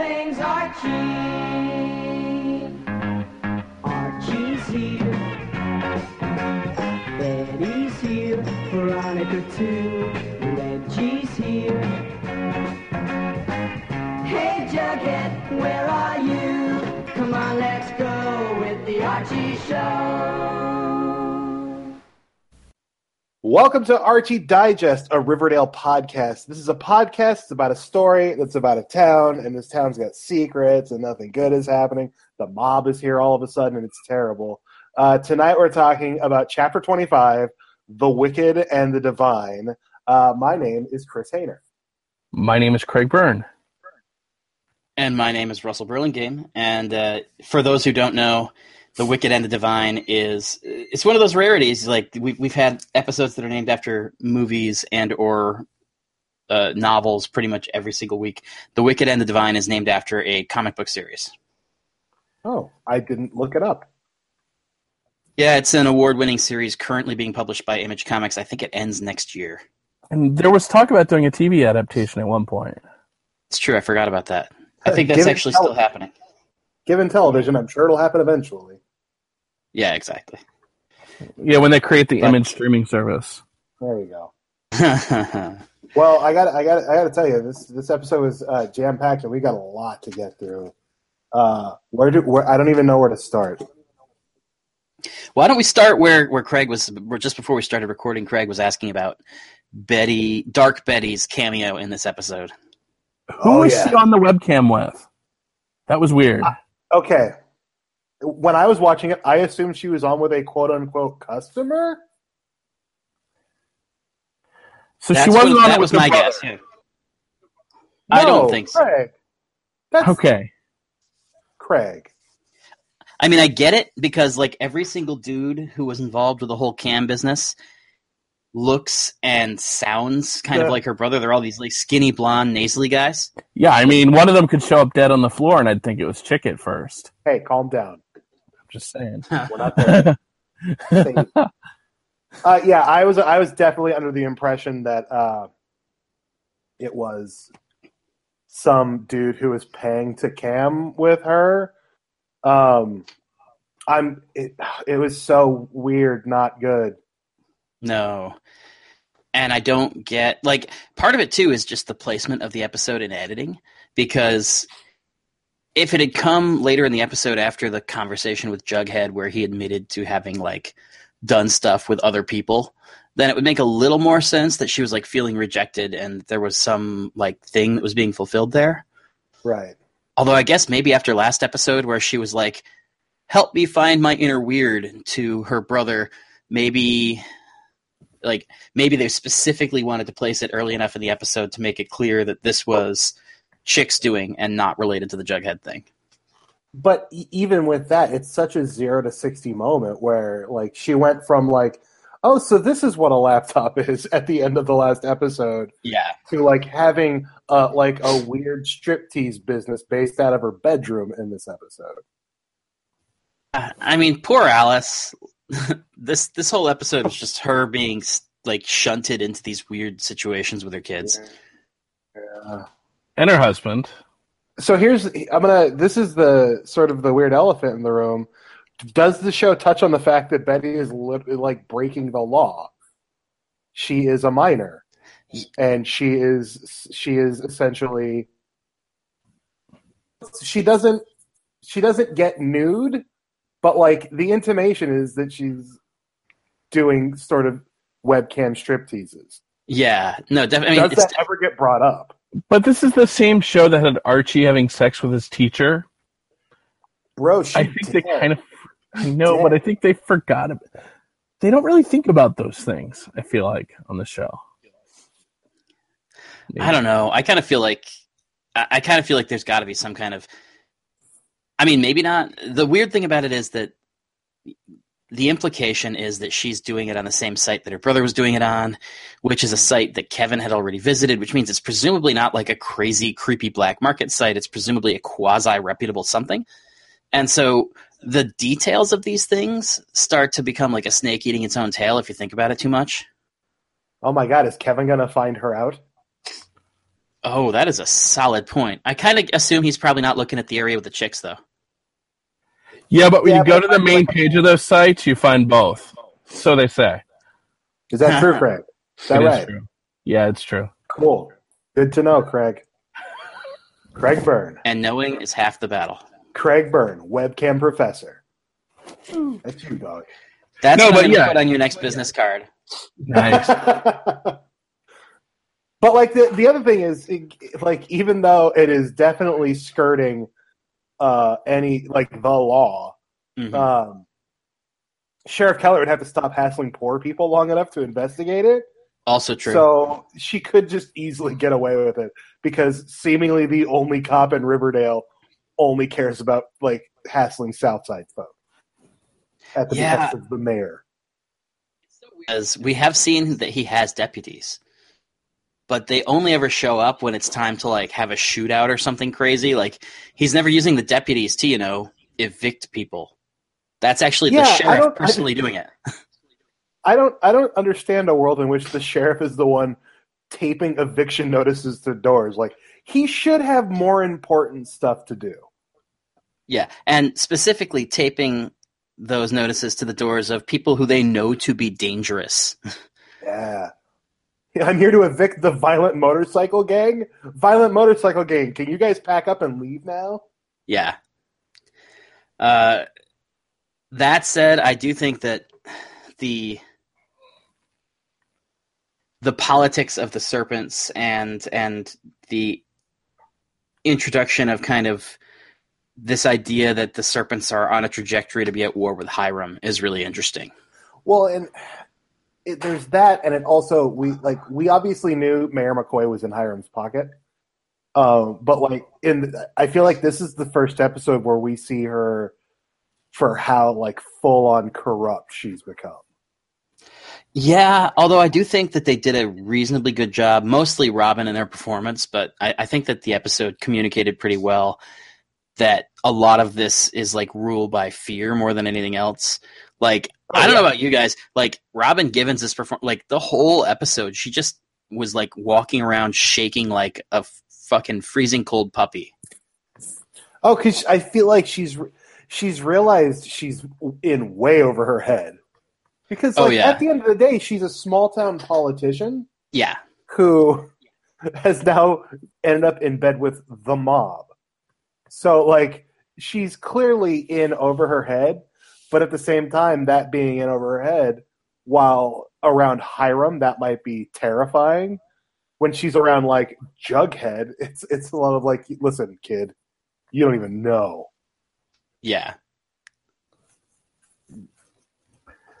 things Archie. Archie's here. Betty's here. Veronica too. Reggie's here. Hey Jughead, where are you? Come on, let's go with the Archie Show. Welcome to Archie Digest, a Riverdale podcast. This is a podcast that's about a story that's about a town, and this town's got secrets, and nothing good is happening. The mob is here all of a sudden, and it's terrible. Tonight we're talking about Chapter 25, The Wicked and the Divine. My name is Chris Hayner. My name is Craig Byrne. And my name is Russell Burlingame. And for those who don't know, The Wicked and the Divine it's one of those rarities. Like we've had episodes that are named after movies and or novels pretty much every single week. The Wicked and the Divine is named after a comic book series. Oh, I didn't look it up. Yeah, it's an award-winning series currently being published by Image Comics. I think it ends next year. And there was talk about doing a TV adaptation at one point. It's true. I forgot about that. I think that's actually still happening. Given television, I'm sure it'll happen eventually. Yeah, exactly. Yeah, when they create the Image streaming service. There we go. Well, I got to tell you, this episode was jam-packed, and we got a lot to get through. I don't even know where to start. Why don't we start where Craig was? Just before we started recording, Craig was asking about Dark Betty's cameo in this episode. Who was she on the webcam with? That was weird. Okay. When I was watching it, I assumed she was on with a quote-unquote customer? So she wasn't on it with her brother. That was my guess, yeah. No, I don't think so. Craig. That's okay. Craig. I mean, I get it, because like every single dude who was involved with the whole cam business looks and sounds kind of like her brother. They're all these like skinny, blonde, nasally guys. Yeah, I mean, one of them could show up dead on the floor, and I'd think it was Chick at first. Hey, calm down. I'm just saying. We're not there. Yeah, I was definitely under the impression that it was some dude who was paying to cam with her. It was so weird, not good. No. And I don't get, like, part of it too is just the placement of the episode in editing, because if it had come later in the episode after the conversation with Jughead where he admitted to having like done stuff with other people, then it would make a little more sense that she was like feeling rejected and there was some like thing that was being fulfilled there. Right. Although I guess maybe after last episode where she was like, help me find my inner weird to her brother, maybe they specifically wanted to place it early enough in the episode to make it clear that this was Chick's doing and not related to the Jughead thing. But even with that, it's such a 0 to 60 moment where like she went from like, oh, so this is what a laptop is at the end of the last episode. Yeah. To like having like a weird striptease business based out of her bedroom in this episode. I mean, poor Alice. This whole episode is just her being like shunted into these weird situations with her kids. Yeah. And her husband. So this is the sort of the weird elephant in the room. Does the show touch on the fact that Betty is like breaking the law? She is a minor, and she is essentially she doesn't get nude, but like the intimation is that she's doing sort of webcam stripteases. Yeah, no, definitely. Does that ever get brought up? But this is the same show that had Archie having sex with his teacher. Bro, I think they forgot about it. They don't really think about those things, I feel like, on the show. Maybe. I don't know. I kind of feel like there's got to be some kind of, I mean, maybe not. The weird thing about it is that the implication is that she's doing it on the same site that her brother was doing it on, which is a site that Kevin had already visited, which means it's presumably not like a crazy, creepy black market site. It's presumably a quasi-reputable something. And so the details of these things start to become like a snake eating its own tail if you think about it too much. Oh my God, is Kevin going to find her out? Oh, that is a solid point. I kind of assume he's probably not looking at the area with the chicks, though. Yeah, but when you go to the main page of those sites, you find both. So they say. Is that true, Craig? Is that right? It is true. Yeah, it's true. Cool. Good to know, Craig. Craig Byrne. And knowing is half the battle. Craig Byrne, webcam professor. That's you, dog. That's what you put on your next business card. Nice. But, like, the other thing is, like, even though it is definitely skirting any, like, the law, mm-hmm. Sheriff Keller would have to stop hassling poor people long enough to investigate it. Also true. So she could just easily get away with it because seemingly the only cop in Riverdale only cares about, like, hassling Southside folks at the behest of the mayor. As we have seen that he has deputies. But they only ever show up when it's time to, like, have a shootout or something crazy. Like, he's never using the deputies to, you know, evict people. That's actually the sheriff personally doing it. I don't understand a world in which the sheriff is the one taping eviction notices to doors. Like, he should have more important stuff to do. Yeah, and specifically taping those notices to the doors of people who they know to be dangerous. Yeah. I'm here to evict the violent motorcycle gang. Violent motorcycle gang, can you guys pack up and leave now? Yeah. That said, I do think that the politics of the Serpents and the introduction of kind of this idea that the Serpents are on a trajectory to be at war with Hiram is really interesting. Well, and... there's that, and it also we obviously knew Mayor McCoy was in Hiram's pocket, but like I feel like this is the first episode where we see her for how like full on corrupt she's become. Yeah, although I do think that they did a reasonably good job, mostly Robin in their performance, but I think that the episode communicated pretty well that a lot of this is like ruled by fear more than anything else. Like, I don't know about you guys, like, Robin Givens is performing, like, the whole episode, she just was, like, walking around shaking like a fucking freezing cold puppy. Oh, because I feel like she's realized she's in way over her head. Because, like, at the end of the day, she's a small-town politician. Yeah. Who has now ended up in bed with the mob. So, like, she's clearly in over her head. But at the same time, that being in over her head, while around Hiram, that might be terrifying. When she's around, like, Jughead, it's a lot of, like, listen, kid, you don't even know. Yeah.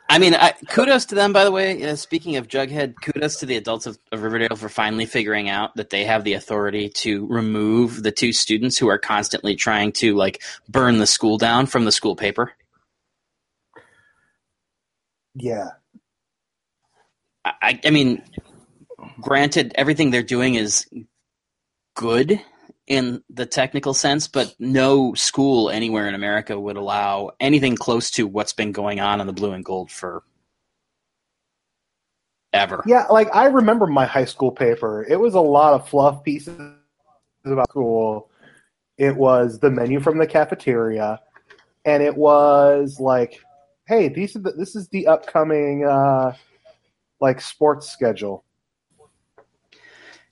I mean, kudos to them, by the way. Speaking of Jughead, kudos to the adults of Riverdale for finally figuring out that they have the authority to remove the two students who are constantly trying to, like, burn the school down from the school paper. Yeah. I mean, granted, everything they're doing is good in the technical sense, but no school anywhere in America would allow anything close to what's been going on in the Blue and Gold for ever. Yeah, like, I remember my high school paper. It was a lot of fluff pieces about school. It was the menu from the cafeteria, and it was, like... hey, this is the upcoming like sports schedule.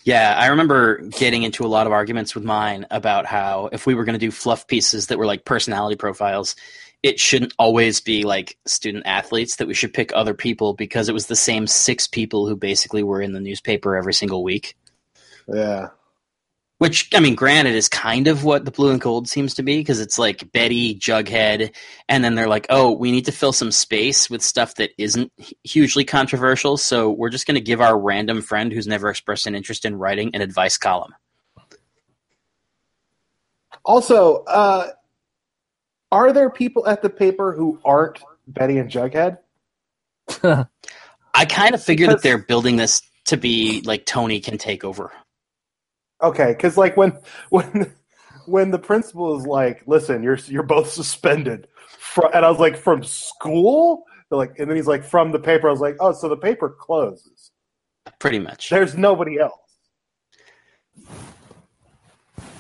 Yeah, I remember getting into a lot of arguments with mine about how if we were going to do fluff pieces that were like personality profiles, it shouldn't always be like student athletes, that we should pick other people because it was the same six people who basically were in the newspaper every single week. Yeah. Which, I mean, granted, is kind of what the Blue and Gold seems to be, because it's like Betty, Jughead, and then they're like, oh, we need to fill some space with stuff that isn't hugely controversial, so we're just going to give our random friend who's never expressed an interest in writing an advice column. Also, are there people at the paper who aren't Betty and Jughead? I kind of figure that they're building this to be like Tony can take over. Okay, because like when the principal is like, "Listen, you're both suspended," and I was like, "From school?" They're like, and then he's like, "From the paper." I was like, "Oh, so the paper closes." Pretty much. There's nobody else.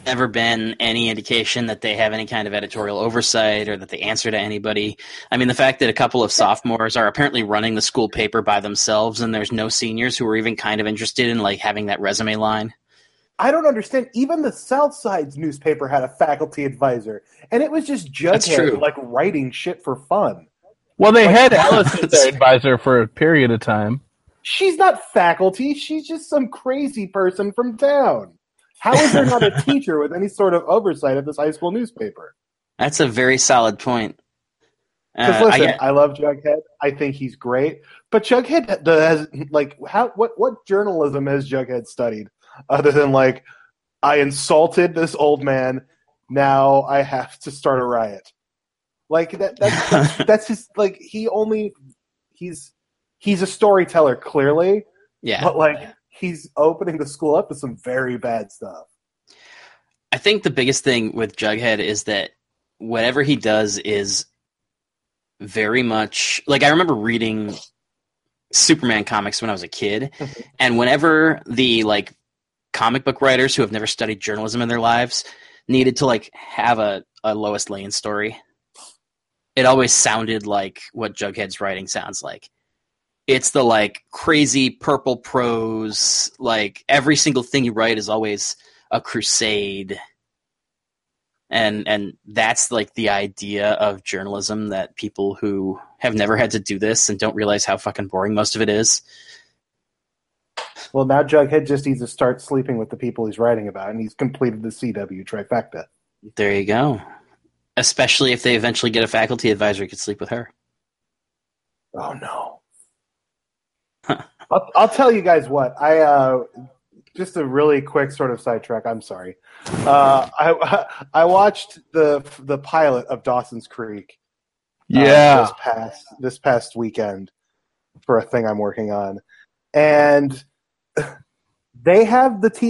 ever been any indication that they have any kind of editorial oversight or that they answer to anybody. I mean, the fact that a couple of sophomores are apparently running the school paper by themselves and there's no seniors who are even kind of interested in like having that resume line. I don't understand. Even the Southside's newspaper had a faculty advisor, and it was just Jughead like writing shit for fun. Well, they had Alice as their advisor for a period of time. She's not faculty. She's just some crazy person from town. How is there not a teacher with any sort of oversight of this high school newspaper? That's a very solid point. Because listen, I love Jughead. I think he's great. But Jughead has, like, what journalism has Jughead studied other than, like, I insulted this old man, now I have to start a riot? Like, that's his, like, he's a storyteller, clearly. Yeah. But, like, he's opening the school up to some very bad stuff. I think the biggest thing with Jughead is that whatever he does is very much... Like, I remember reading Superman comics when I was a kid, and whenever the, like, comic book writers who have never studied journalism in their lives needed to, like, have a Lois Lane story, it always sounded like what Jughead's writing sounds like. It's the, like, crazy purple prose, like, every single thing you write is always a crusade. And that's, like, the idea of journalism that people who have never had to do this and don't realize how fucking boring most of it is. Well, now Jughead just needs to start sleeping with the people he's writing about, and he's completed the CW trifecta. There you go. Especially if they eventually get a faculty advisor who could sleep with her. Oh, no. I'll tell you guys what. I just a really quick sort of sidetrack. I'm sorry. I watched the pilot of Dawson's Creek. Yeah. This past weekend for a thing I'm working on, and they have the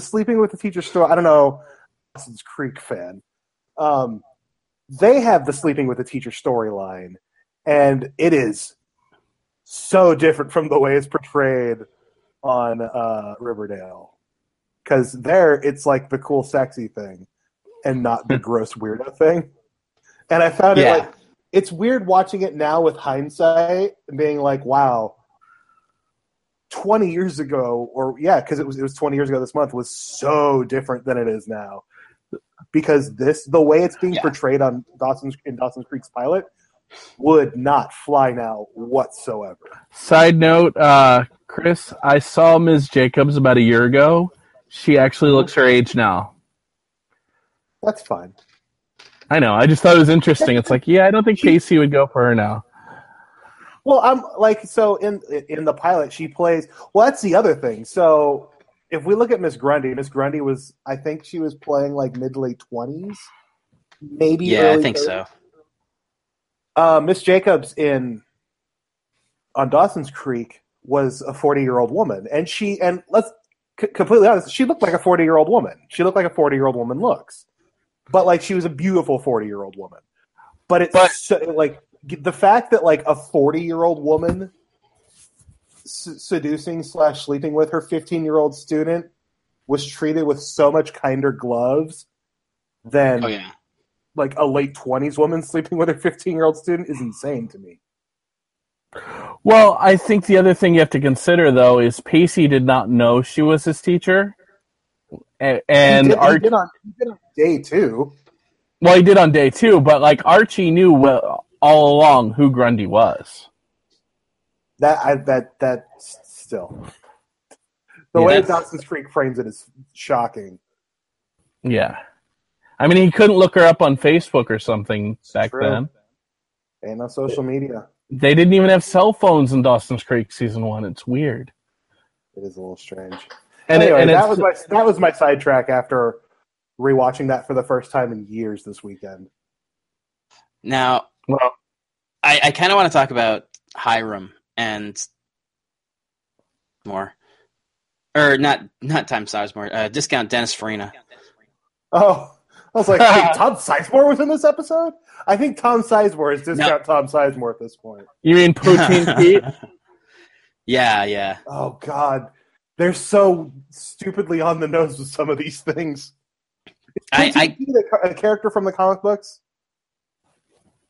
sleeping with the teacher story. I don't know, Dawson's Creek fan. They have the sleeping with the teacher storyline, and it is so different from the way it's portrayed on Riverdale. Because there, it's like the cool, sexy thing and not the gross, weirdo thing. And I found it like, it's weird watching it now with hindsight and being like, wow, 20 years ago, because it was 20 years ago this month, was so different than it is now. Because the way it's being portrayed on Dawson's Creek's pilot would not fly now whatsoever. Side note, Chris, I saw Ms. Jacobs about a year ago. She actually looks her age now. That's fine. I know. I just thought it was interesting. It's like, I don't think Pacey would go for her now. Well, I'm like, so in the pilot, she plays. Well, that's the other thing. So if we look at Ms. Grundy, was, I think she was playing like mid to late 20s, maybe. Yeah, I think 30s. So. Ms. Jacobs on Dawson's Creek was a 40-year-old woman, and completely honest, she looked like a 40-year-old woman. She looked like a 40-year-old woman looks, but like she was a beautiful 40-year-old woman. But it's like the fact that like a 40-year-old woman seducing / sleeping with her 15-year-old student was treated with so much kinder gloves than. Oh, yeah. Like a late 20s woman sleeping with her 15-year-old student is insane to me. Well, I think the other thing you have to consider, though, is Pacey did not know she was his teacher. And he did on day two. Well, he did on day two, but like Archie knew all along who Grundy was. The way Dawson's Creek frames it is shocking. Yeah. I mean, he couldn't look her up on Facebook or something back then. And on social media. They didn't even have cell phones in Dawson's Creek Season 1. It's weird. It is a little strange. And anyway, that was my sidetrack after rewatching that for the first time in years this weekend. Now, I kind of want to talk about Hiram and more. Or not Tom Sizemore. Discount Dennis Farina. Oh, I was like, hey, Tom Sizemore was in this episode? I think Tom Sizemore is Discount Tom Sizemore at this point. You mean Poutine Pete? Yeah. Oh, God. They're so stupidly on the nose with some of these things. Is a character from the comic books?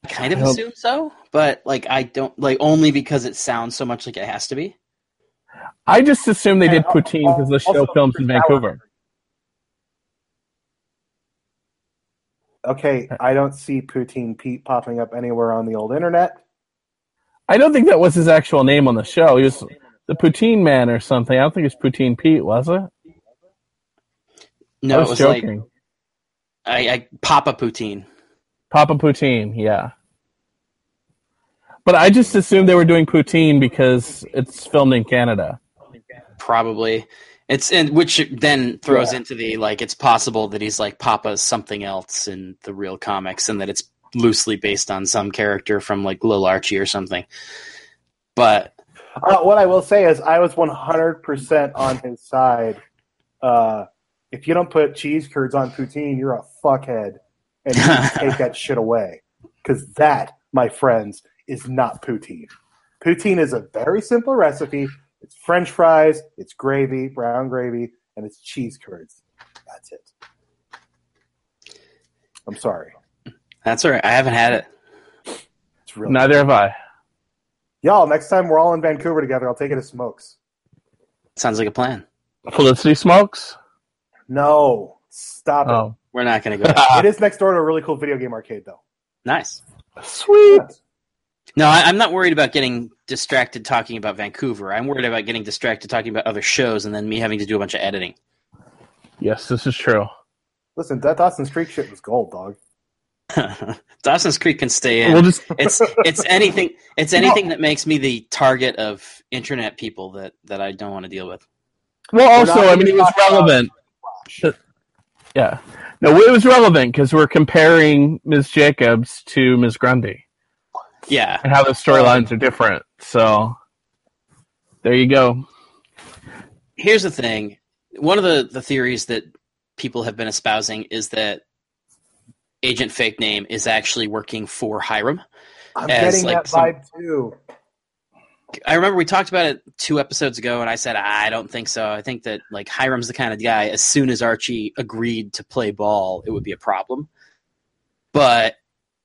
I kind of assume so, but I don't only because it sounds so much like it has to be. I just assume they did poutine because the show films in Vancouver. Okay, I don't see Poutine Pete popping up anywhere on the old internet. I don't think that was his actual name on the show. He was the Poutine Man or something. I don't think it's Poutine Pete, was it? No, it was joking. Papa Poutine. Papa Poutine, yeah. But I just assumed they were doing poutine because it's filmed in Canada. Probably. Which then throws into the, it's possible that he's Papa's something else in the real comics and that it's loosely based on some character from Lil Archie or something. But what I will say is I was 100% on his side. If you don't put cheese curds on poutine, you're a fuckhead. And you take that shit away. Because that, my friends, is not poutine. Poutine is a very simple recipe. It's French fries, it's gravy, brown gravy, and it's cheese curds. That's it. I'm sorry. That's all right. I haven't had it. It's really neither good. Have I. Y'all, next time we're all in Vancouver together, I'll take it to Smokes. Sounds like a plan. Felicity Smokes? No. Stop it. We're not going to go. It is next door to a really cool video game arcade, though. Nice. Sweet. Yeah. No, I'm not worried about getting distracted talking about Vancouver. I'm worried about getting distracted talking about other shows and then me having to do a bunch of editing. Yes, this is true. Listen, that Dawson's Creek shit was gold, dog. Dawson's Creek can stay in. It's anything that makes me the target of internet people that I don't want to deal with. Well, also, it was relevant. Yeah. No, it was relevant because we're comparing Ms. Jacobs to Ms. Grundy. Yeah. And how the storylines are different. So there you go. Here's the thing. One of the theories that people have been espousing is that Agent Fake Name is actually working for Hiram. I'm getting that vibe too. I remember we talked about it 2 episodes ago, and I said, I don't think so. I think that Hiram's the kind of guy, as soon as Archie agreed to play ball, it would be a problem. But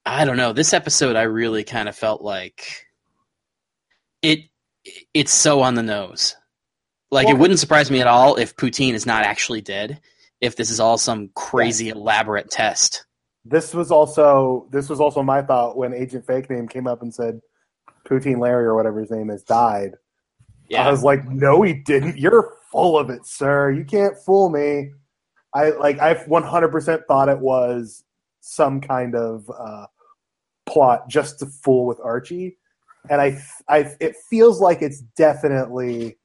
I don't know. This episode, I really kind of felt like it's so on the nose. It wouldn't surprise me at all if Poutine is not actually dead, if this is all some crazy elaborate test. This was also my thought when Agent Fake Name came up and said Poutine Larry or whatever his name is died. Yeah. I was like, no, he didn't. You're full of it, sir. You can't fool me. I 100% thought it was some kind of plot just to fool with Archie, and it feels like it's definitely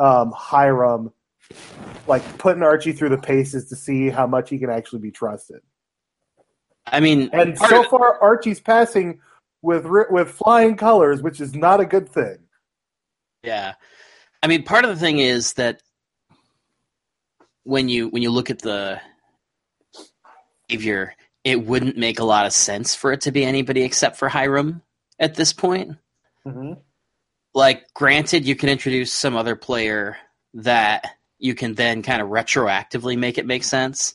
Hiram putting Archie through the paces to see how much he can actually be trusted. I mean, and so far Archie's passing with flying colors, which is not a good thing. Yeah, I mean, part of the thing is that when you look at the behavior, it wouldn't make a lot of sense for it to be anybody except for Hiram at this point. Mm-hmm. Granted, you can introduce some other player that you can then kind of retroactively make it make sense,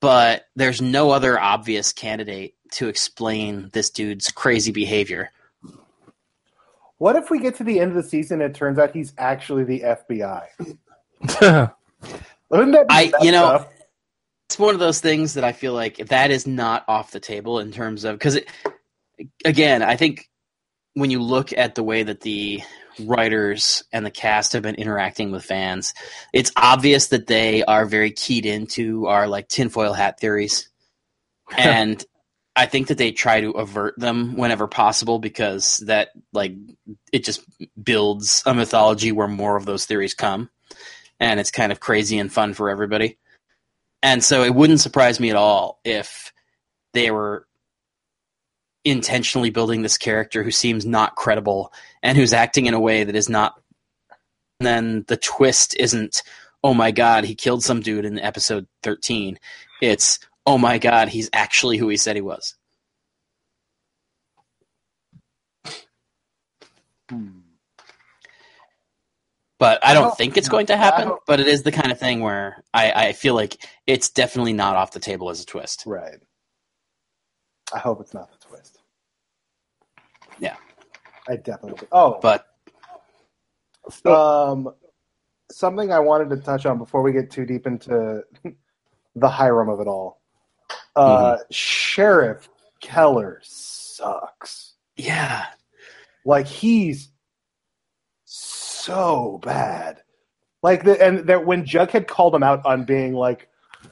but there's no other obvious candidate to explain this dude's crazy behavior. What if we get to the end of the season and it turns out he's actually the FBI? Wouldn't that be tough? It's one of those things that I feel like that is not off the table in terms of, because again, I think when you look at the way that the writers and the cast have been interacting with fans, it's obvious that they are very keyed into our tinfoil hat theories. And I think that they try to avert them whenever possible because that it just builds a mythology where more of those theories come, and it's kind of crazy and fun for everybody. And so it wouldn't surprise me at all if they were intentionally building this character who seems not credible and who's acting in a way that is not. And then the twist isn't, oh my God, he killed some dude in episode 13. It's, oh my God, he's actually who he said he was. But I don't think it's going to happen, but it is the kind of thing where I feel like it's definitely not off the table as a twist. Right. I hope it's not a twist. Yeah. I definitely. Oh. But. Something I wanted to touch on before we get too deep into the Hiram of it all. Sheriff Keller sucks. Yeah. Like, he's so bad. Like, when Jughead called him out on being, like,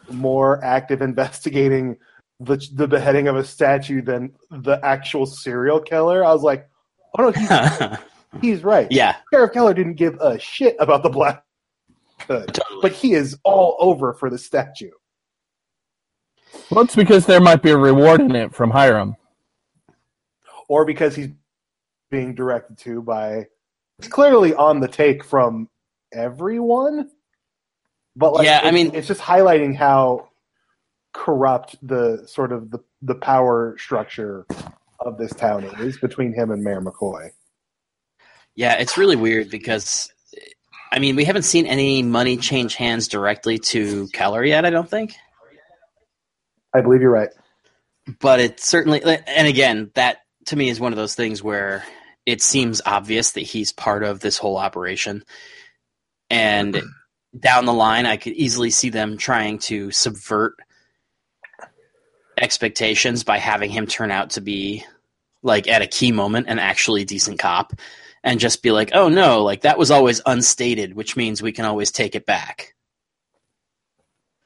more active investigating the beheading of a statue than the actual serial killer, I was like, oh, no, he's right. Yeah. Sheriff Keller didn't give a shit about the Black Hood, totally. But he is all over for the statue. Well, it's because there might be a reward in it from Hiram. Or because he's being directed to by... It's clearly on the take from everyone. But like, yeah, I mean, it's just highlighting how corrupt the sort of the power structure of this town is between him and Mayor McCoy. Yeah, it's really weird because, I mean, we haven't seen any money change hands directly to Keller yet, I don't think. I believe you're right. But it certainly, and again, that to me is one of those things where it seems obvious that he's part of this whole operation. And down the line, I could easily see them trying to subvert expectations by having him turn out to be, like, at a key moment, an actually decent cop. And just be like, oh no, like that was always unstated, which means we can always take it back.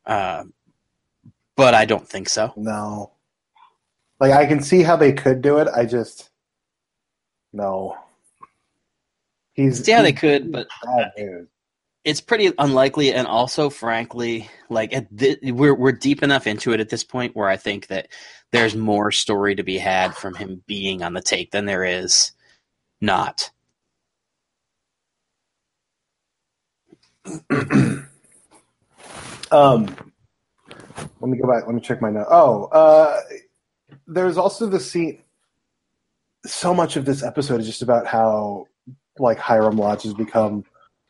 But I don't think so. No. Like, I can see how they could do it. I just, no. They could, but it's pretty unlikely. And also, frankly, like we're deep enough into it at this point where I think that there's more story to be had from him being on the take than there is not. Let me go back. Let me check my note. There's also the scene. So much of this episode is just about how, like, Hiram Lodge has become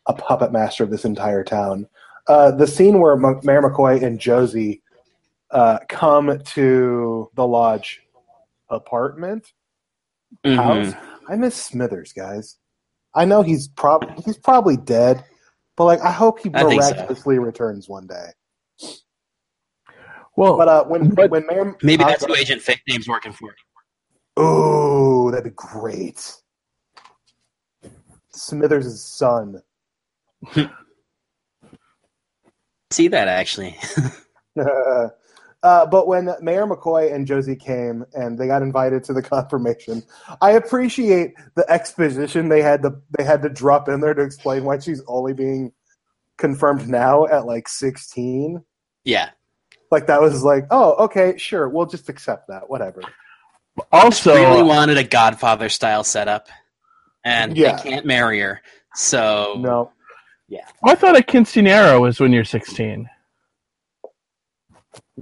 a puppet master of this entire town. The scene where Mayor McCoy and Josie come to the Lodge apartment house. I miss Smithers, guys. I know he's probably dead. But, like, I hope he miraculously returns one day. Well, but when Mayor... Maybe that's who Agent Fake Name's working for. Oh, that'd be great. Smithers' son. See that, actually. But when Mayor McCoy and Josie came and they got invited to the confirmation, I appreciate the exposition they had to drop in there to explain why she's only being confirmed now at like 16. Yeah. Like, that was like, oh, okay, sure, we'll just accept that, whatever. Also, I really wanted a Godfather style setup, and they can't marry her, so no. Yeah, I thought a quinceanera was when you're 16.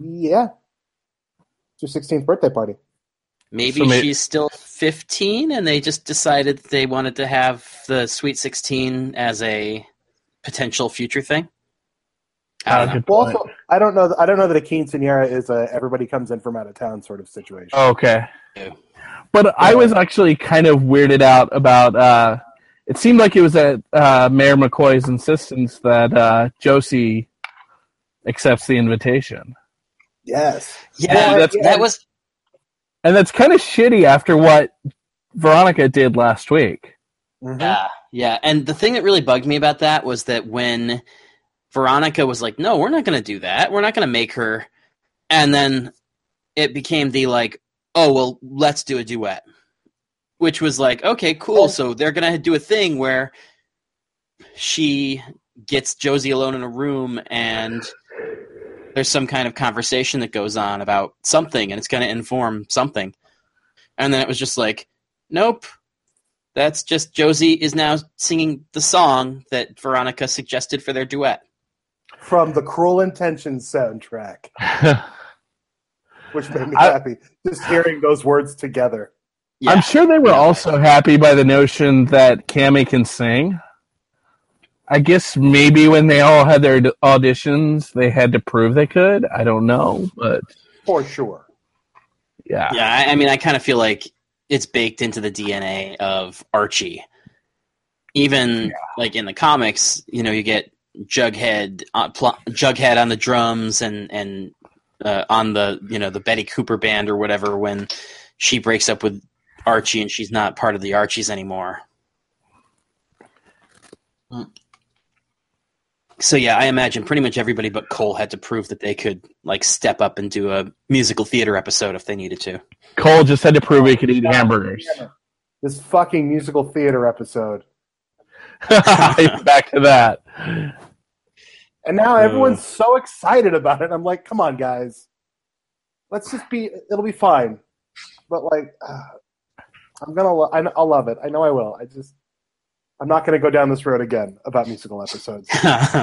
Yeah. It's your 16th birthday party. Maybe she's still 15 and they just decided that they wanted to have the Sweet 16 as a potential future thing. I don't know. Well, also, I don't know that a quinceanera is a everybody comes in from out of town sort of situation. Okay. Yeah. But yeah. I was actually kind of weirded out about it seemed like it was at Mayor McCoy's insistence that Josie accepts the invitation. Yes. Yeah, and that's kind of shitty after what Veronica did last week. Mm-hmm. Yeah, and the thing that really bugged me about that was that when Veronica was like, no, we're not going to do that. We're not going to make her. And then it became the like, oh, well, let's do a duet. Which was like, okay, cool. So they're going to do a thing where she gets Josie alone in a room and there's some kind of conversation that goes on about something and it's going to inform something. And then it was just like, nope, that's just Josie is now singing the song that Veronica suggested for their duet. From the Cruel Intentions soundtrack. Which made me happy. Just hearing those words together. Yeah. I'm sure they were also happy by the notion that Cammie can sing. I guess maybe when they all had their auditions, they had to prove they could. I don't know, but for sure. Yeah. Yeah. I mean, I kind of feel like it's baked into the DNA of Archie. Even like in the comics, you know, you get Jughead on the drums and on the, you know, the Betty Cooper band or whatever, when she breaks up with Archie and she's not part of the Archies anymore. So yeah, I imagine pretty much everybody but Cole had to prove that they could like step up and do a musical theater episode if they needed to. Cole just had to prove he could eat hamburgers. This fucking musical theater episode. Back to that. And now everyone's so excited about it. I'm like, come on, guys. Let's just be. It'll be fine. But like, I'll love it. I know I will. I'm not going to go down this road again about musical episodes.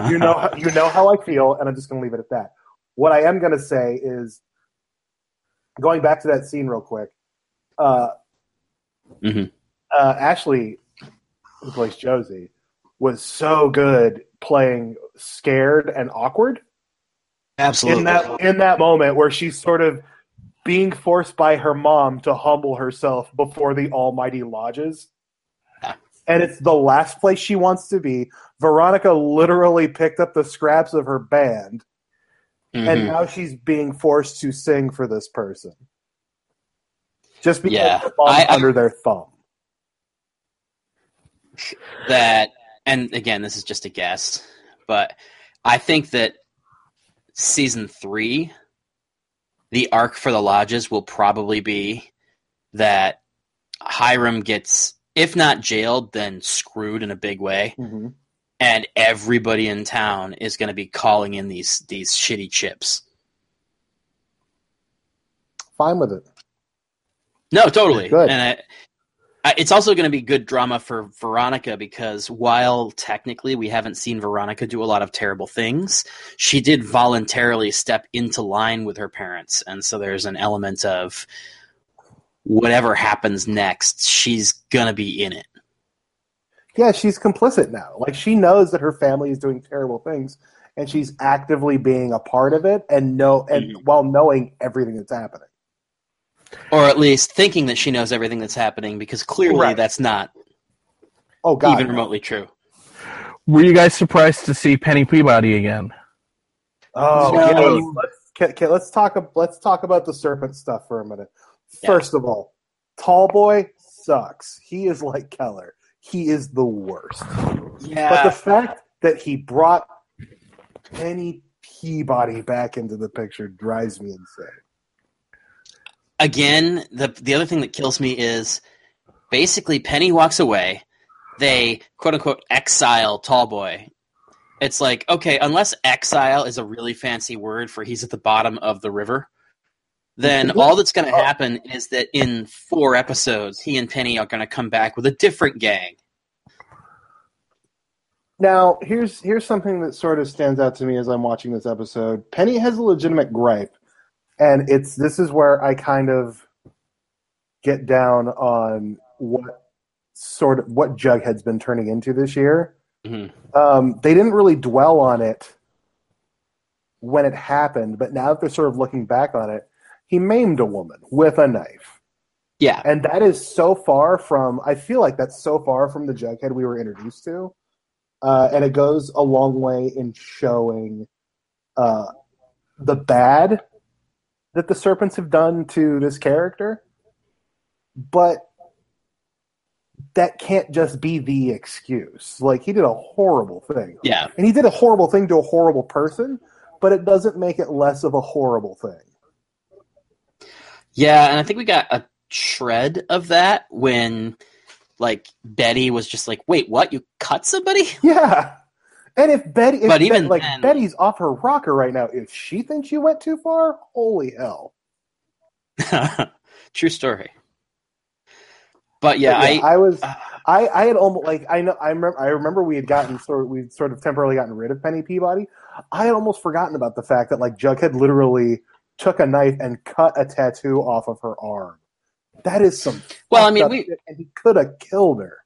You know how I feel, and I'm just going to leave it at that. What I am going to say is, going back to that scene real quick, Ashley, who plays Josie, was so good playing scared and awkward. Absolutely. In that moment where she's sort of being forced by her mom to humble herself before the almighty lodges. And it's the last place she wants to be. Veronica literally picked up the scraps of her band, and now she's being forced to sing for this person. Just because her mom's under their thumb. That, and again, this is just a guess, but I think that season 3, the arc for the Lodges will probably be that Hiram gets, if not jailed, then screwed in a big way. Mm-hmm. And everybody in town is going to be calling in these shitty chips. Fine with it. No, totally. Good. And it's also going to be good drama for Veronica, because while technically we haven't seen Veronica do a lot of terrible things, she did voluntarily step into line with her parents. And so there's an element of, whatever happens next, she's going to be in it. Yeah, she's complicit now. Like, she knows that her family is doing terrible things, and she's actively being a part of it while knowing everything that's happening. Or at least thinking that she knows everything that's happening, because clearly that's not even remotely true. Were you guys surprised to see Penny Peabody again? Oh, no. Let's talk about the serpent stuff for a minute. First of all, Tallboy sucks. He is like Keller. He is the worst. Yeah. But the fact that he brought Penny Peabody back into the picture drives me insane. Again, the other thing that kills me is basically Penny walks away. They, quote-unquote, exile Tallboy. It's like, okay, unless exile is a really fancy word for he's at the bottom of the river, then all that's going to happen is that in 4 episodes, he and Penny are going to come back with a different gang. Now, here's something that sort of stands out to me as I'm watching this episode. Penny has a legitimate gripe, and this is where I kind of get down on what Jughead's been turning into this year. Mm-hmm. They didn't really dwell on it when it happened, but now that they're sort of looking back on it, he maimed a woman with a knife. Yeah. And that is so far from, I feel like that's so far from the Jughead we were introduced to. And it goes a long way in showing the bad that the Serpents have done to this character. But that can't just be the excuse. Like, he did a horrible thing. Yeah. And he did a horrible thing to a horrible person, but it doesn't make it less of a horrible thing. Yeah, and I think we got a shred of that when, like, Betty was just like, "Wait, what? You cut somebody?" Yeah, and Betty's off her rocker right now. If she thinks you went too far, holy hell! True story. But yeah, I remember we'd sort of temporarily gotten rid of Penny Peabody. I had almost forgotten about the fact that, like, Jughead literally took a knife and cut a tattoo off of her arm. That is some shit, and he could have killed her.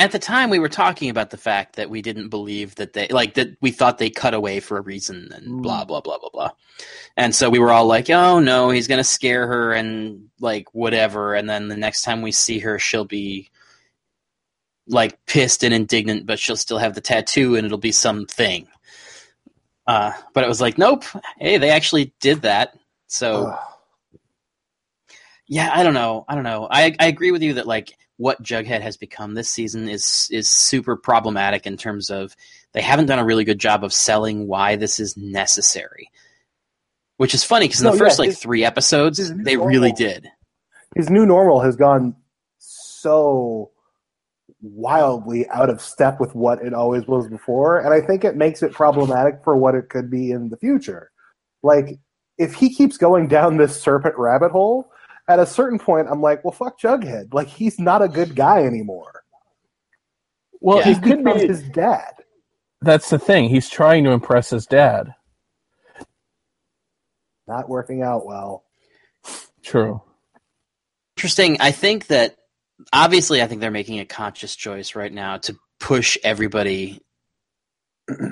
At the time, we were talking about the fact that we didn't believe that they – like that we thought they cut away for a reason and blah, blah, blah, blah, blah. And so we were all like, oh, no, he's going to scare her and like whatever. And then the next time we see her, she'll be like pissed and indignant, but she'll still have the tattoo and it'll be something. But it was like, nope. Hey, they actually did that. So yeah, I don't know. I agree with you that like – what Jughead has become this season is super problematic in terms of they haven't done a really good job of selling why this is necessary, which is funny because in the first three episodes, they really did. His new normal has gone so wildly out of step with what it always was before, and I think it makes it problematic for what it could be in the future. Like, if he keeps going down this serpent rabbit hole, at a certain point, I'm like, well, fuck Jughead. Like, he's not a good guy anymore. Well, yeah. He could be his dad. That's the thing. He's trying to impress his dad. Not working out well. True. Interesting. I think that, obviously, I think they're making a conscious choice right now to push everybody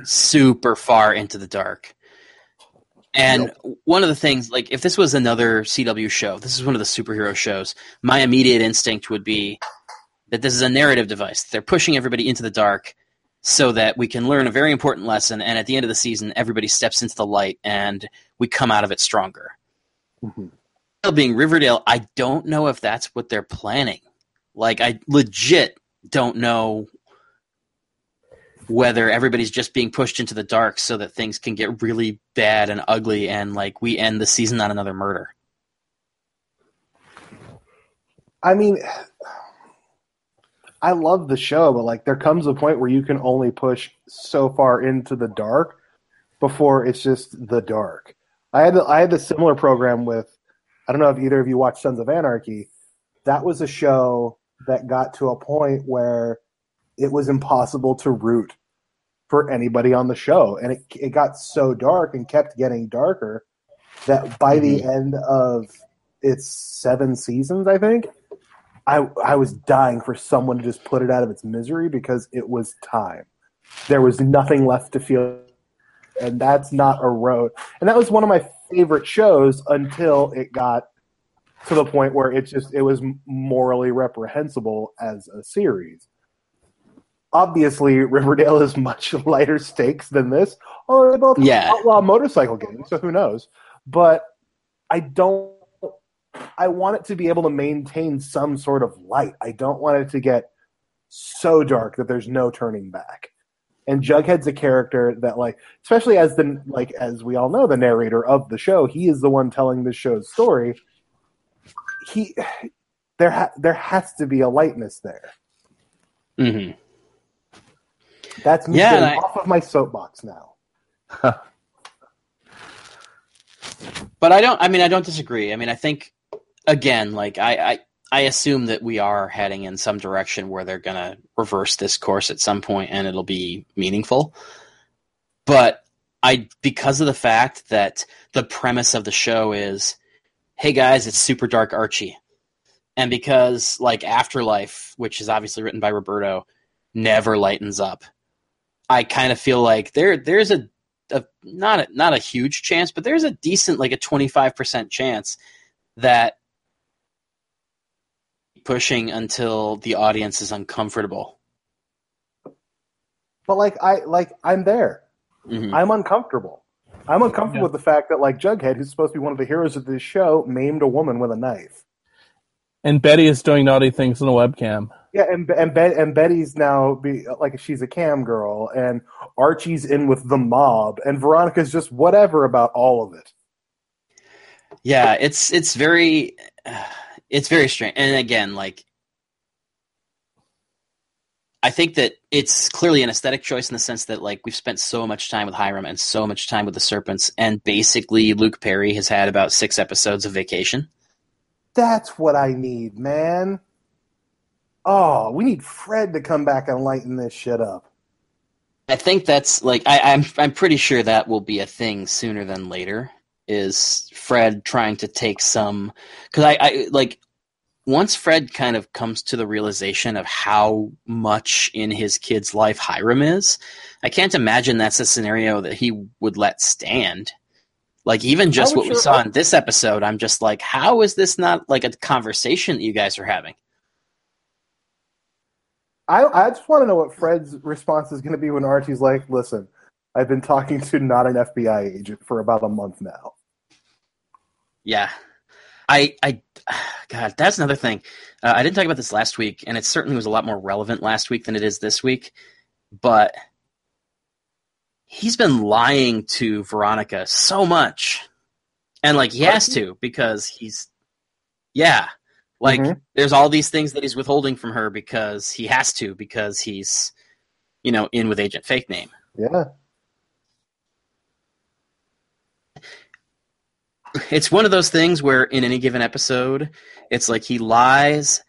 super far into the dark. And one of the things, like, if this was another CW show, this is one of the superhero shows, my immediate instinct would be that this is a narrative device. They're pushing everybody into the dark so that we can learn a very important lesson, and at the end of the season, everybody steps into the light, and we come out of it stronger. Mm-hmm. Being Riverdale, I don't know if that's what they're planning. Like, I legit don't know whether everybody's just being pushed into the dark so that things can get really bad and ugly and, like, we end the season on another murder. I mean, I love the show, but, like, there comes a point where you can only push so far into the dark before it's just the dark. I had a similar program with, I don't know if either of you watched Sons of Anarchy. That was a show that got to a point where it was impossible to root for anybody on the show. And it got so dark and kept getting darker that by the end of its 7 seasons, I think, I was dying for someone to just put it out of its misery because it was time. There was nothing left to feel. And that's not a road. And that was one of my favorite shows until it got to the point where it was morally reprehensible as a series. Obviously, Riverdale is much lighter stakes than this. Although they both outlaw motorcycle games, so who knows? But I want it to be able to maintain some sort of light. I don't want it to get so dark that there's no turning back. And Jughead's a character that, like, especially as we all know, the narrator of the show, he is the one telling the show's story. There has to be a lightness there. Mm-hmm. That's me getting off of my soapbox now. But I don't disagree. I mean, I think, again, like, I assume that we are heading in some direction where they're going to reverse this course at some point and it'll be meaningful. But because of the fact that the premise of the show is, hey, guys, it's Super Dark Archie. And because, like, Afterlife, which is obviously written by Roberto, never lightens up. I kind of feel like there's a not a huge chance, but there's a decent, like a 25% chance that pushing until the audience is uncomfortable. But I'm there. Mm-hmm. I'm uncomfortable. I'm uncomfortable with the fact that, like, Jughead, who's supposed to be one of the heroes of this show, maimed a woman with a knife. And Betty is doing naughty things on a webcam. Yeah, and Betty's now she's a cam girl, and Archie's in with the mob, and Veronica's just whatever about all of it. Yeah, it's very strange. And again, like, I think that it's clearly an aesthetic choice in the sense that, like, we've spent so much time with Hiram and so much time with the Serpents, and basically Luke Perry has had about 6 episodes of vacation. That's what I need, man. Oh, we need Fred to come back and lighten this shit up. I think that's, like, I'm pretty sure that will be a thing sooner than later, is Fred trying to take some, because I like once Fred kind of comes to the realization of how much in his kid's life Hiram is, I can't imagine that's a scenario that he would let stand. Like, even just what we saw in this episode, I'm just like, how is this not like a conversation that you guys are having? I just want to know what Fred's response is going to be when Archie's like, listen, I've been talking to not an FBI agent for about a month now. Yeah. God, that's another thing. I didn't talk about this last week, and it certainly was a lot more relevant last week than it is this week, but he's been lying to Veronica so much. And, like, he has to, because he's... Yeah. Like, there's all these things that he's withholding from her because he has to, because he's, you know, in with Agent Fake Name. Yeah. It's one of those things where in any given episode, it's like he lies,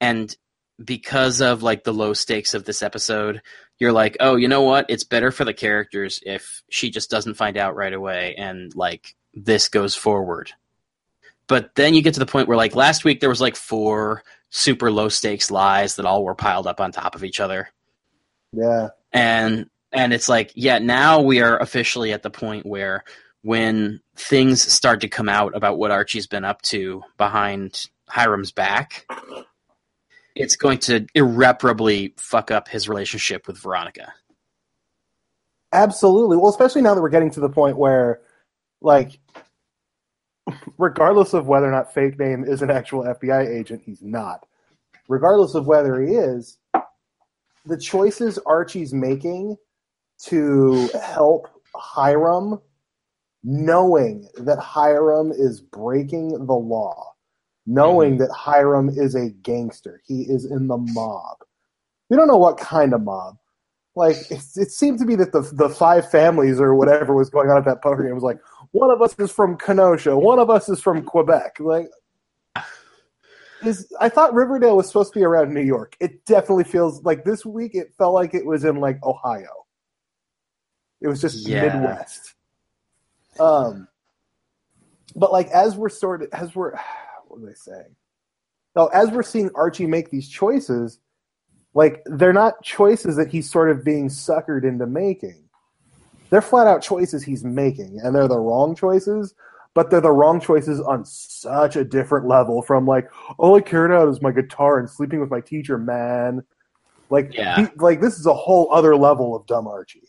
and because of, like, the low stakes of this episode, you're like, oh, you know what? It's better for the characters if she just doesn't find out right away and, like, this goes forward. But then you get to the point where, like, last week there was, like, 4 super low-stakes lies that all were piled up on top of each other. Yeah. And it's like, yeah, now we are officially at the point where when things start to come out about what Archie's been up to behind Hiram's back, it's going to irreparably fuck up his relationship with Veronica. Absolutely. Well, especially now that we're getting to the point where, like, regardless of whether or not Fake Name is an actual FBI agent, he's not. Regardless of whether he is, the choices Archie's making to help Hiram, knowing that Hiram is breaking the law, knowing that Hiram is a gangster, he is in the mob. We don't know what kind of mob. Like, it seemed to be that the 5 families or whatever was going on at that poker game was like, one of us is from Kenosha, one of us is from Quebec. Like, I thought Riverdale was supposed to be around New York. It definitely feels like this week it felt like it was in, like, Ohio. It was just Midwest. But, like, as we're seeing Archie make these choices, like, they're not choices that he's sort of being suckered into making. They're flat-out choices he's making, and they're the wrong choices, but they're the wrong choices on such a different level from, like, all I cared about is my guitar and sleeping with my teacher, man. Like, this is a whole other level of dumb Archie.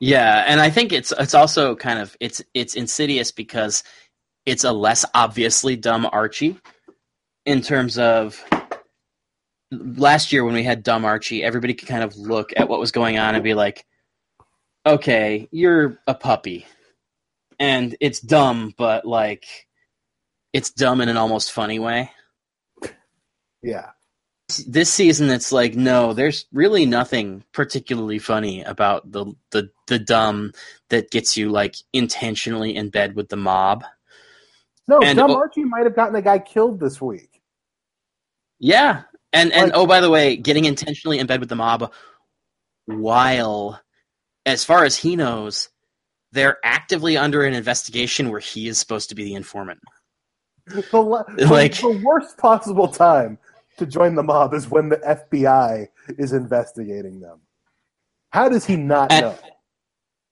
Yeah, and I think it's also kind of it's insidious because it's a less obviously dumb Archie in terms of... Last year when we had dumb Archie, everybody could kind of look at what was going on and be like, okay, you're a puppy. And it's dumb, but, like, it's dumb in an almost funny way. Yeah. This season it's like, no, there's really nothing particularly funny about the dumb that gets you, like, intentionally in bed with the mob. No, and dumb Archie might have gotten a guy killed this week. Yeah. And oh, by the way, getting intentionally in bed with the mob while, as far as he knows, they're actively under an investigation where he is supposed to be the informant. The worst possible time to join the mob is when the FBI is investigating them. How does he not know?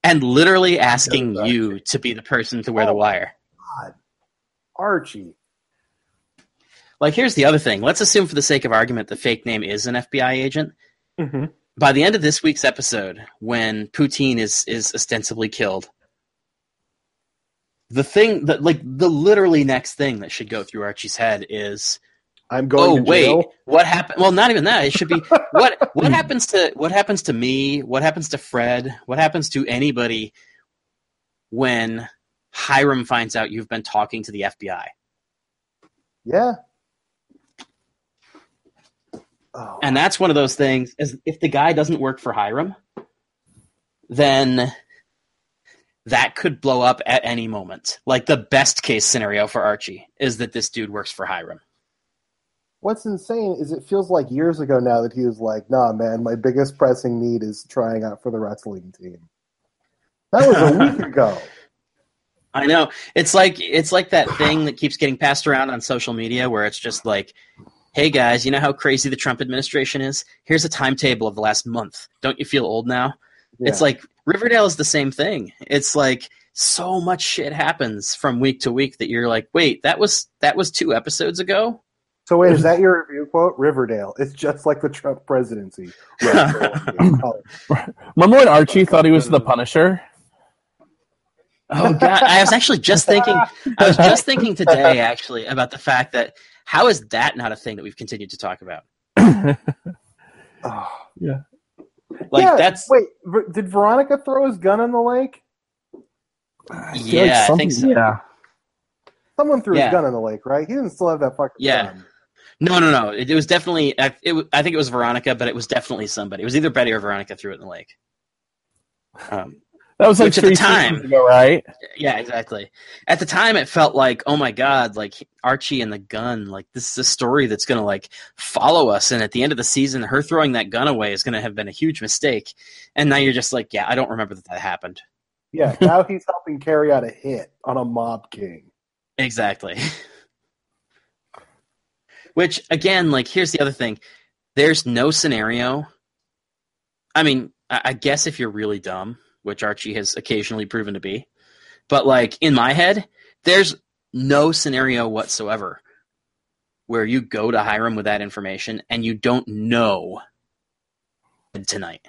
And literally asking you to be the person to wear the wire. God, Archie. Like, here's the other thing. Let's assume for the sake of argument the Fake Name is an FBI agent. Mm-hmm. By the end of this week's episode, when Poutine is ostensibly killed, the thing that, like, the literally next thing that should go through Archie's head is, I'm going to jail. Wait, what happened? Well, not even that. It should be what happens to me? What happens to Fred? What happens to anybody when Hiram finds out you've been talking to the FBI? Yeah. And that's one of those things, is if the guy doesn't work for Hiram, then that could blow up at any moment. Like, the best case scenario for Archie is that this dude works for Hiram. What's insane is it feels like years ago now that he was like, nah, man, my biggest pressing need is trying out for the wrestling team. That was a week ago. I know. It's like that thing that keeps getting passed around on social media where it's just like, hey guys, you know how crazy the Trump administration is? Here's a timetable of the last month. Don't you feel old now? Yeah. It's like Riverdale is the same thing. It's like so much shit happens from week to week that you're like, wait, that was 2 episodes ago? So wait, is that your review quote? Riverdale. It's just like the Trump presidency. Remember when Archie thought he was the Punisher? Oh God! I was just thinking today, actually, about the fact that how is that not a thing that we've continued to talk about? Yeah. Like yeah, that's. Wait, did Veronica throw his gun in the lake? I think so. Yeah. Someone threw his gun in the lake, right? He didn't still have that fucking gun. No. It was definitely. I think it was Veronica, but it was definitely somebody. It was either Betty or Veronica threw it in the lake. That was like 3 years ago, right? Yeah, exactly. At the time, it felt like, oh my God, like Archie and the gun, like this is a story that's going to like follow us. And at the end of the season, her throwing that gun away is going to have been a huge mistake. And now you're just like, yeah, I don't remember that happened. Yeah, now he's helping carry out a hit on a mob king. Exactly. Which, again, like here's the other thing. There's no scenario. I mean, I guess if you're really dumb, which Archie has occasionally proven to be. But like in my head, there's no scenario whatsoever where you go to Hiram with that information and you don't know tonight.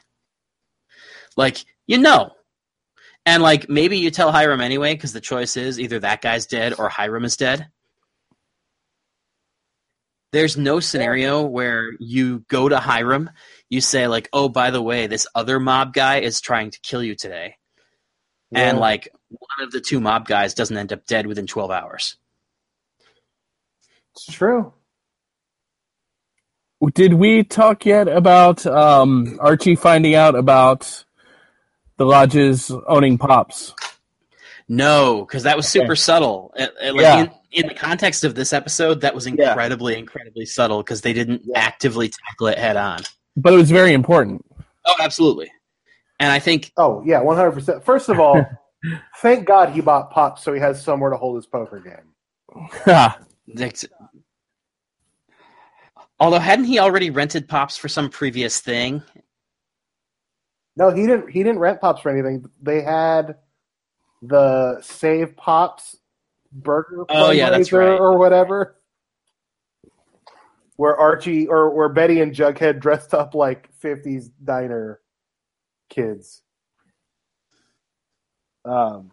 Like, you know. And like maybe you tell Hiram anyway because the choice is either that guy's dead or Hiram is dead. There's no scenario where you go to Hiram, you say like, oh, by the way, this other mob guy is trying to kill you today. Yeah. And like one of the 2 mob guys doesn't end up dead within 12 hours. It's true. Did we talk yet about Archie finding out about the Lodges owning Pops? No, because that was super subtle. In the context of this episode, that was incredibly subtle because they didn't actively tackle it head on. But it was very important. Oh, absolutely. And I think... Oh, yeah, 100%. First of all, thank God he bought Pops so he has somewhere to hold his poker game. Although, hadn't he already rented Pops for some previous thing? No, he didn't rent Pops for anything. They had the Save Pops... burger that's right. Or whatever, where Archie or where Betty and Jughead dressed up like 50s diner kids. But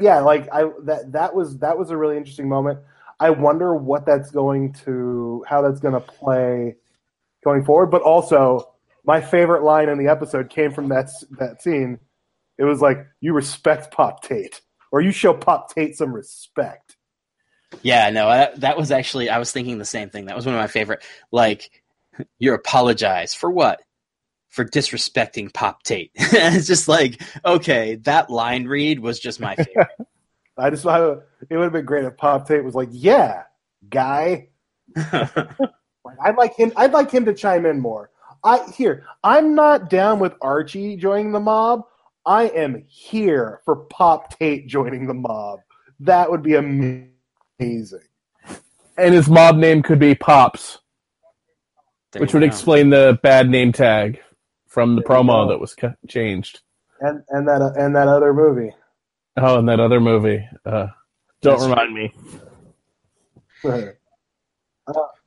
yeah, like that was a really interesting moment. I wonder how that's going to play going forward. But also, my favorite line in the episode came from that scene. It was like, "You respect Pop Tate." Or you show Pop Tate some respect. Yeah, no, that was actually, I was thinking the same thing. That was one of my favorite. Like, you apologize for what? For disrespecting Pop Tate. It's just like, okay, that line read was just my favorite. It would have been great if Pop Tate was like, yeah, guy. I'd like him to chime in more. I'm not down with Archie joining the mob. I am here for Pop Tate joining the mob. That would be amazing. And his mob name could be Pops, which would explain the bad name tag from the promo that was changed. And that other movie. Oh, and that other movie. Don't remind me.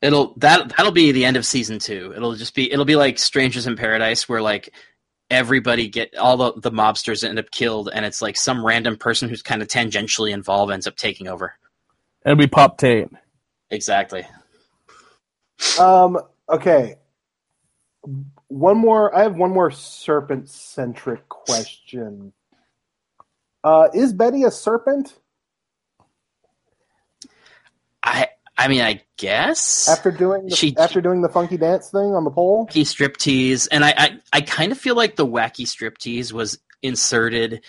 That'll be the end of season 2. It'll be like Strangers in Paradise, where like everybody all the mobsters end up killed, and it's like some random person who's kind of tangentially involved ends up taking over. It'll be Pop Tate. Exactly. Okay. I have one more serpent-centric question. Is Betty a serpent? I mean, I guess after doing the funky dance thing on the pole, wacky striptease, and I kind of feel like the wacky striptease was inserted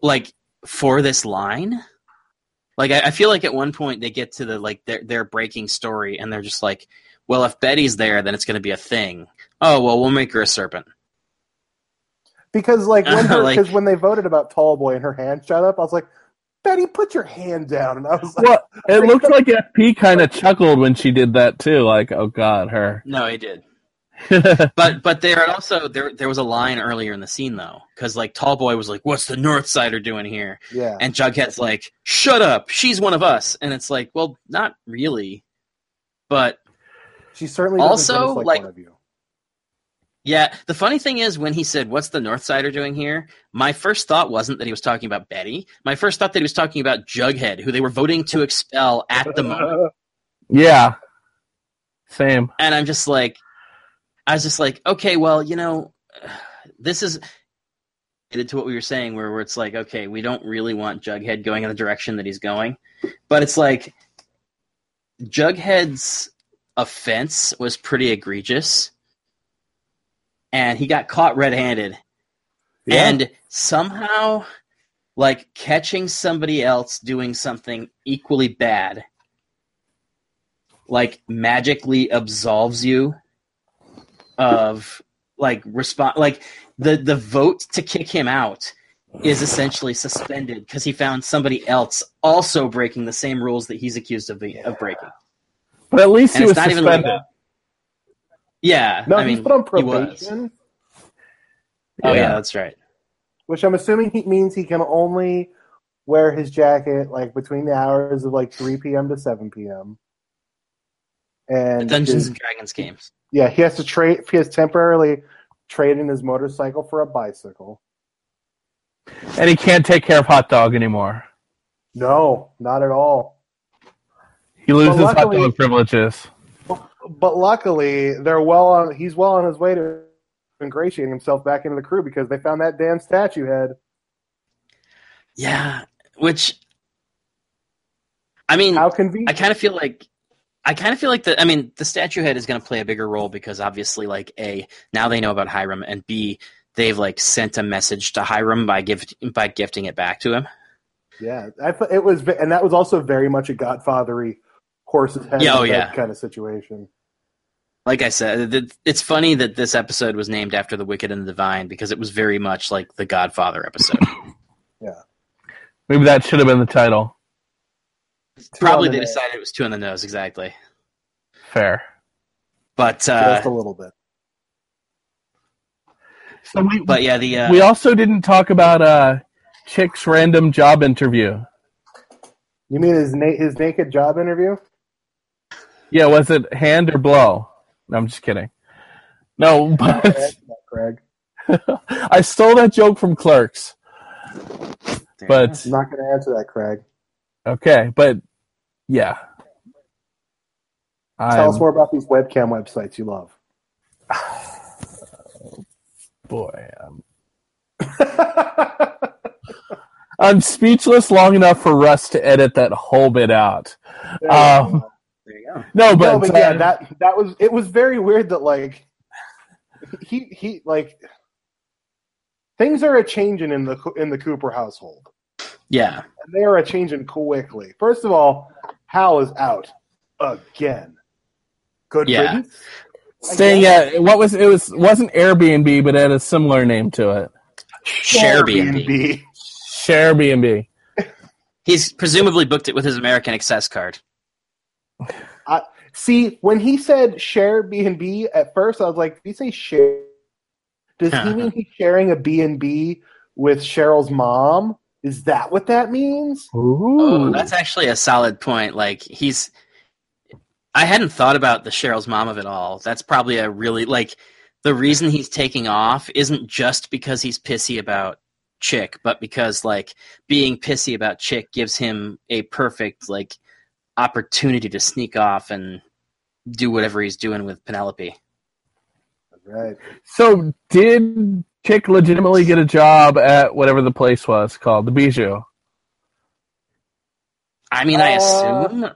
like for this line. Like I feel like at one point they get to the like their breaking story, and they're just like, "Well, if Betty's there, then it's going to be a thing. Oh well, we'll make her a serpent." Because like when they voted about Tallboy and her hand shot up, I was like, Betty, put your hand down. And I was like, well, it looked like FP kind of chuckled when she did that too. Like, oh God, her. No, he did. but there also there was a line earlier in the scene though, because like Tallboy was like, "What's the Northsider doing here?" Yeah, and Jughead's like, "Shut up, she's one of us," and it's like, well, not really, but she certainly also like one of you. Yeah, the funny thing is when he said, "What's the Northsider doing here?" My first thought wasn't that he was talking about Betty. My first thought that he was talking about Jughead, who they were voting to expel at the moment. Yeah, same. And I was just like, okay, well, you know, this is related to what we were saying where it's like, okay, we don't really want Jughead going in the direction that he's going. But it's like Jughead's offense was pretty egregious, and he got caught red-handed. Yeah. And somehow, like, catching somebody else doing something equally bad, like, magically absolves you of like the vote to kick him out is essentially suspended because he found somebody else also breaking the same rules that he's accused of breaking. But at least he was suspended. Even like, yeah, no, he's put on probation. Oh yeah, that's right. Which I'm assuming he means he can only wear his jacket like between the hours of like 3 p.m. to 7 p.m. and the Dungeons and Dragons games. Yeah, he has to trade. He has temporarily traded his motorcycle for a bicycle, and he can't take care of Hot Dog anymore. No, not at all. He loses Hot Dog privileges. But luckily, they're well on. He's well on his way to ingratiating himself back into the crew because they found that damn statue head. Yeah, which I mean, how convenient. I kind of feel like that. I mean, the statue head is going to play a bigger role because obviously, like, A, now they know about Hiram, and B, they've like sent a message to Hiram by gifting it back to him. Yeah, it was, and that was also very much a Godfathery horse's head kind of situation. Like I said, it's funny that this episode was named after The Wicked and the Divine because it was very much like the Godfather episode. Yeah, maybe that should have been the title. Probably they decided it was two on the nose, exactly. Fair. But just a little bit. So we also didn't talk about Chick's random job interview. You mean his naked job interview? Yeah, was it hand or blow? No, I'm just kidding. No, but that's not Craig. I stole that joke from Clerks. Damn, but I'm not going to answer that, Craig. Okay, but yeah. Tell us more about these webcam websites you love. Boy, I'm speechless long enough for Russ to edit that whole bit out. There you go. No, but yeah, that was it. Was very weird that like he like things are a changing in the Cooper household. Yeah. And they are changing quickly. First of all, Hal is out again. Good riddance. Staying at wasn't Airbnb, but it had a similar name to it. Share BnB. Share BnB. He's presumably booked it with his American Access card. See, when he said Share BnB at first, I was like, did he say share? Does he mean he's sharing a B&B with Cheryl's mom? Is that what that means? Ooh. Oh, that's actually a solid point. Like I hadn't thought about the Cheryl's mom of it all. That's probably a really like the reason he's taking off isn't just because he's pissy about Chick, but because like being pissy about Chick gives him a perfect like opportunity to sneak off and do whatever he's doing with Penelope. Right. So did Chick legitimately get a job at whatever the place was called, the Bijou? I mean, I assume.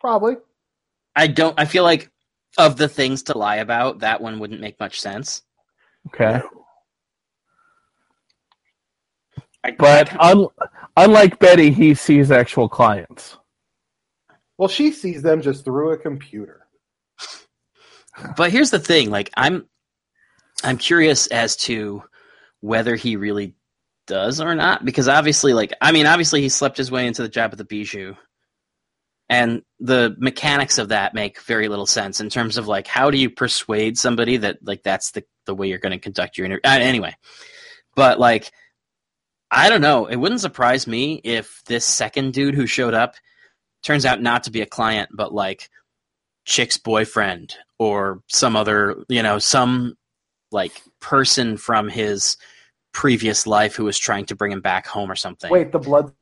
Probably. I feel like of the things to lie about, that one wouldn't make much sense. Okay. Unlike Betty, he sees actual clients. Well, she sees them just through a computer. But here's the thing, like I'm curious as to whether he really does or not, because obviously, like, I mean, obviously he slept his way into the job at the Bijou, and the mechanics of that make very little sense in terms of, like, how do you persuade somebody that, like, that's the way you're going to conduct your interview. Anyway, but, like, I don't know. It wouldn't surprise me if this second dude who showed up turns out not to be a client, but, like, Chick's boyfriend or some other, you know, some, like, person from his previous life who was trying to bring him back home or something. Wait, the blood...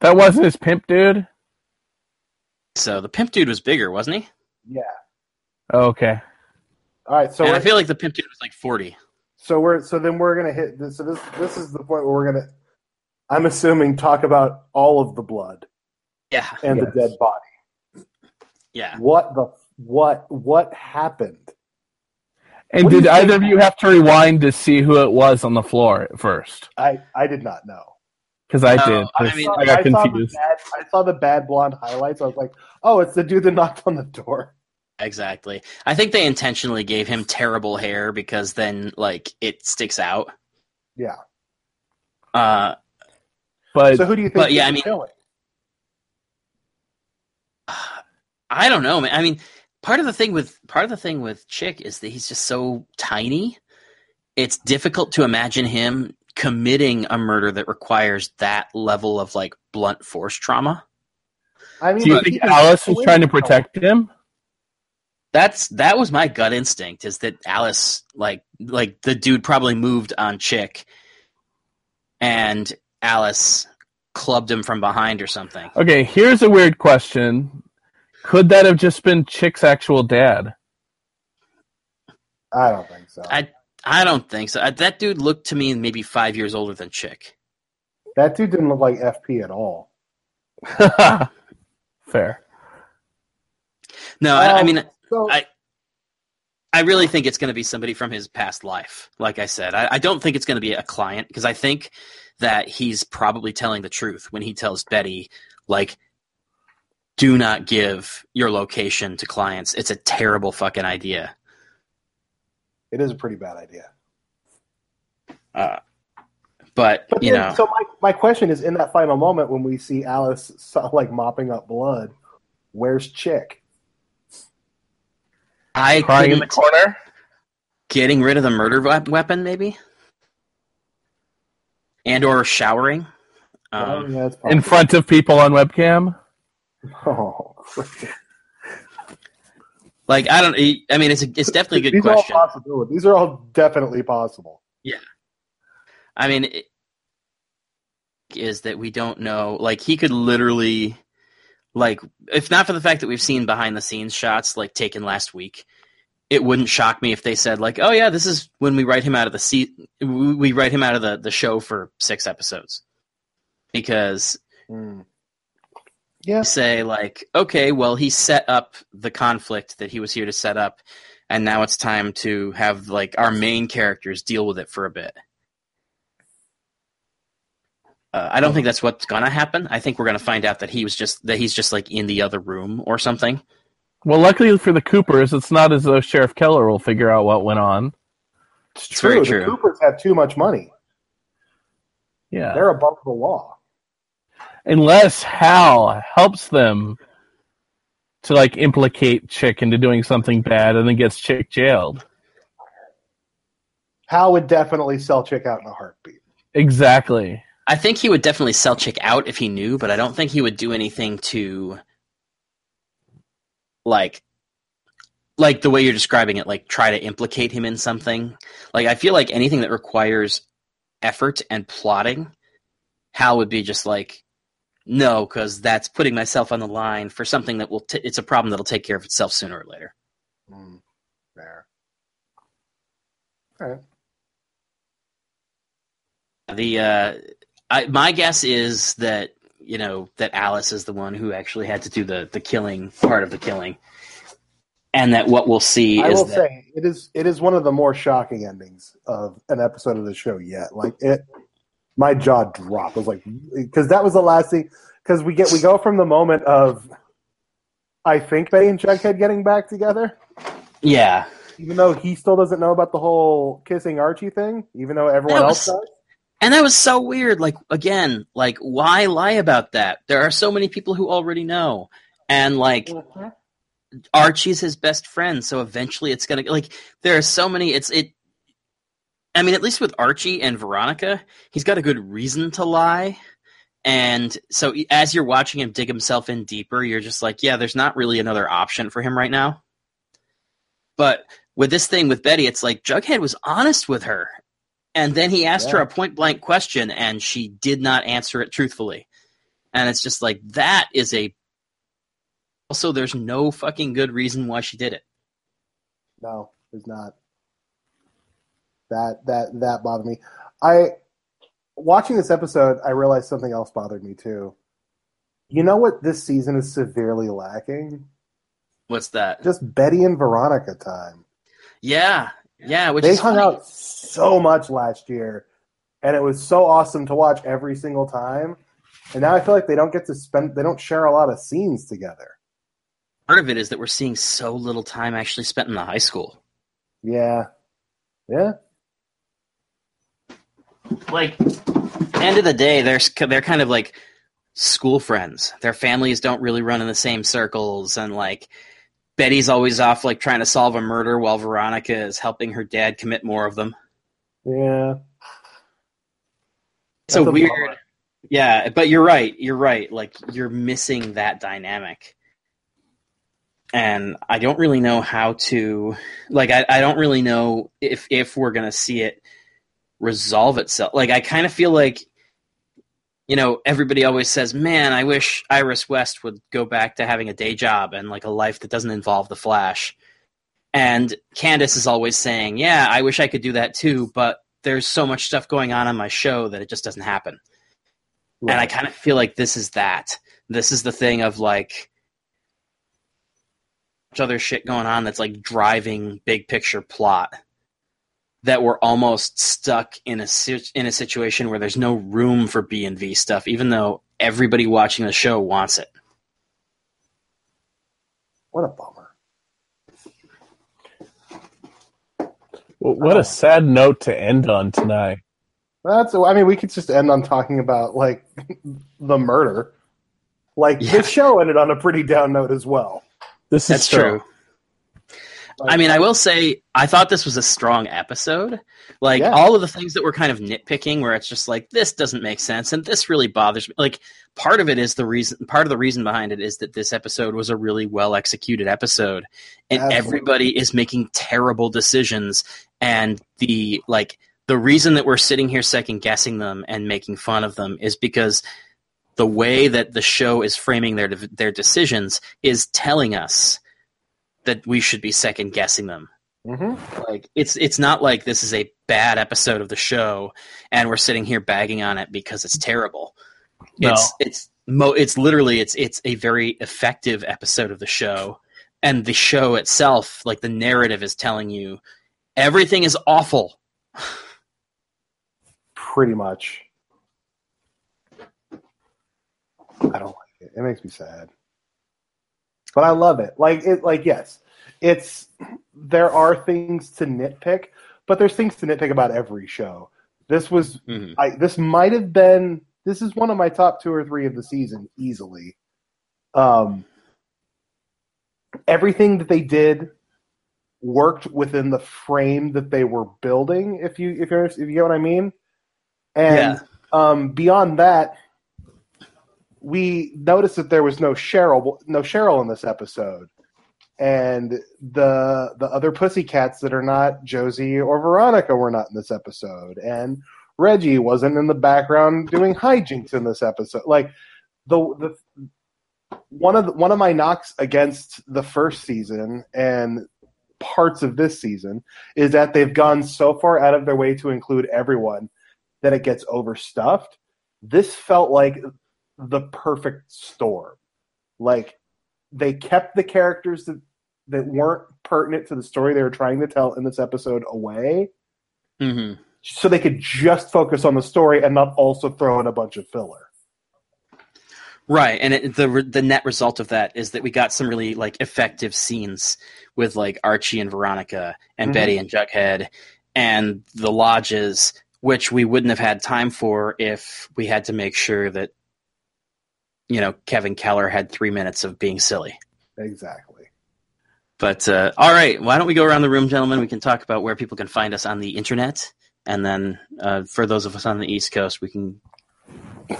That wasn't his pimp dude? So the pimp dude was bigger, wasn't he? Yeah. Okay. All right. So I feel like the pimp dude was like 40. So then we're gonna hit this. So this is the point where we're gonna, I'm assuming, talk about all of the blood. Yeah. And the dead body. Yeah. What happened? And did either of you have to rewind to see who it was on the floor at first? I did not know. Because I did. I got confused. I saw the bad blonde highlights. I was like, oh, it's the dude that knocked on the door. Exactly. I think they intentionally gave him terrible hair because then, like, it sticks out. Yeah. So who do you think killing? I don't know, man. I mean, part of the thing with Chick is that he's just so tiny. It's difficult to imagine him committing a murder that requires that level of, like, blunt force trauma. I mean, do you think Alice was trying to protect him? That was my gut instinct, is that Alice, like the dude probably moved on Chick and Alice clubbed him from behind or something. Okay, here's a weird question. Could that have just been Chick's actual dad? I don't think so. I don't think so. That dude looked to me maybe 5 years older than Chick. That dude didn't look like FP at all. Fair. No, I really think it's going to be somebody from his past life. Like I said, I don't think it's going to be a client, because I think that he's probably telling the truth when he tells Betty, like, do not give your location to clients. It's a terrible fucking idea. It is a pretty bad idea. But you know. So my question is, in that final moment when we see Alice, like, mopping up blood, where's Chick? Crying in the corner? Getting rid of the murder weapon, maybe? And or showering? In front of people on webcam? Oh, like, I don't. I mean, it's definitely a good question. These are all definitely possible. Yeah, I mean, it is that we don't know. Like, he could literally, like, if not for the fact that we've seen behind the scenes shots, like, taken last week, it wouldn't shock me if they said, like, oh yeah, this is when we write him out of the seat. We write him out of the show for 6 episodes, because. Yeah. Say, like, okay, well, he set up the conflict that he was here to set up, and now it's time to have, like, our main characters deal with it for a bit. I don't think that's what's gonna happen. I think we're gonna find out that he's just like in the other room or something. Well, luckily for the Coopers, it's not as though Sheriff Keller will figure out what went on. It's true. Very true. The Coopers have too much money. Yeah, they're above the law. Unless Hal helps them to, like, implicate Chick into doing something bad and then gets Chick jailed. Hal would definitely sell Chick out in a heartbeat. Exactly. I think he would definitely sell Chick out if he knew, but I don't think he would do anything to, like the way you're describing it, like, try to implicate him in something. Like, I feel like anything that requires effort and plotting, Hal would be just like, no, because that's putting myself on the line for something that will. It's a problem that'll take care of itself sooner or later. Fair. All right. My guess is that, you know, that Alice is the one who actually had to do the killing, part of the killing, and that what we'll see. I will say it is one of the more shocking endings of an episode of the show yet. Like it. My jaw dropped. I was like, because that was the last thing. Because we go from the moment of, I think Betty and Jughead getting back together. Yeah. Even though he still doesn't know about the whole kissing Archie thing, even though everyone else does? And that was so weird. Like, again, like, why lie about that? There are so many people who already know. And, like, Archie's his best friend, so eventually it's going to... Like, there are so many... I mean, at least with Archie and Veronica, he's got a good reason to lie. And so as you're watching him dig himself in deeper, you're just like, yeah, there's not really another option for him right now. But with this thing with Betty, it's like Jughead was honest with her. And then he asked her a point-blank question, and she did not answer it truthfully. And it's just like, that is a... Also, there's no fucking good reason why she did it. No, there's not. That bothered me. Watching this episode, I realized something else bothered me, too. You know what this season is severely lacking? What's that? Just Betty and Veronica time. Yeah. They hung out so much last year, and it was so awesome to watch every single time. And now I feel like they don't share a lot of scenes together. Part of it is that we're seeing so little time actually spent in the high school. Yeah. Like, at the end of the day, they're kind of like school friends. Their families don't really run in the same circles, and like Betty's always off like trying to solve a murder while Veronica is helping her dad commit more of them. Yeah. It's a weird bummer. Yeah, but you're right. Like, you're missing that dynamic. And I don't really know how to I don't really know if we're gonna see it resolve itself. Like, I kind of feel like, you know, everybody always says, man, I wish Iris West would go back to having a day job and like a life that doesn't involve the Flash. And Candace is always saying, yeah, I wish I could do that too, but there's so much stuff going on my show that it just doesn't happen. Right. And I kind of feel like this is that. This is the thing of like other shit going on that's like driving big picture plot, that we're almost stuck in a situation where there's no room for B&V stuff, even though everybody watching the show wants it. What a bummer. Well, what a sad note to end on tonight. We could just end on talking about, like, the murder. Like, This show ended on a pretty down note as well. That's true. I mean, I will say, I thought this was a strong episode. Like, all of the things that we're kind of nitpicking, where it's just like, this doesn't make sense, and this really bothers me. Like, part of the reason behind it is that this episode was a really well-executed episode, and everybody is making terrible decisions, and the reason that we're sitting here second-guessing them and making fun of them is because the way that the show is framing their decisions is telling us that we should be second guessing them. Mm-hmm. Like, it's not like this is a bad episode of the show and we're sitting here bagging on it because it's terrible. No. It's literally a very effective episode of the show, and the show itself, like the narrative, is telling you everything is awful. Pretty much. I don't like it. It makes me sad. But I love it. There are things to nitpick, but there's things to nitpick about every show. This was, this is one of my top 2 or 3 of the season, easily. Everything that they did worked within the frame that they were building, if you get what I mean. And beyond that, we noticed that there was no Cheryl in this episode, and the other pussycats that are not Josie or Veronica were not in this episode, and Reggie wasn't in the background doing hijinks in this episode. Like, one of my knocks against the first season and parts of this season is that they've gone so far out of their way to include everyone that it gets overstuffed. This felt like the perfect storm. Like, they kept the characters that weren't pertinent to the story they were trying to tell in this episode away, so they could just focus on the story and not also throw in a bunch of filler. Right, and the net result of that is that we got some really like effective scenes with like Archie and Veronica and Betty and Jughead and the Lodges, which we wouldn't have had time for if we had to make sure that, you know, Kevin Keller had 3 minutes of being silly. Exactly. But all right, why don't we go around the room, gentlemen? We can talk about where people can find us on the internet, and then for those of us on the East Coast, we can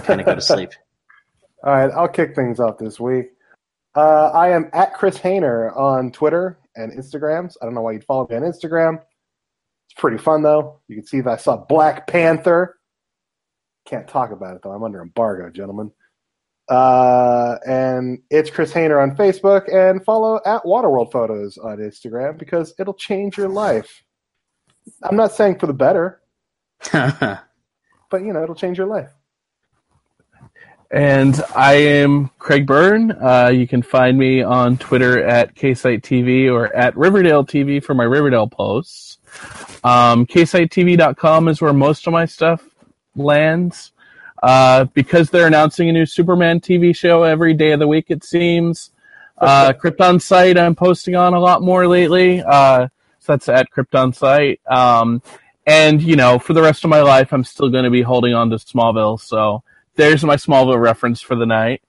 kind of go to sleep. All right, I'll kick things off this week. I am at Chris Hayner on Twitter and Instagram. So I don't know why you'd follow me on Instagram. It's pretty fun, though. You can see that I saw Black Panther. Can't talk about it, though. I'm under embargo, gentlemen. And it's Chris Hayner on Facebook. And follow at Waterworld Photos on Instagram because it'll change your life. I'm not saying for the better. But, you know, it'll change your life. And I am Craig Byrne. You can find me on Twitter at KSiteTV or at Riverdale TV for my Riverdale posts. KSiteTV.com is where most of my stuff lands. Because they're announcing a new Superman TV show every day of the week, it seems. Krypton Site I'm posting on a lot more lately. So that's at Krypton Site. And, you know, for the rest of my life, I'm still going to be holding on to Smallville, so... There's my Smallville reference for the night,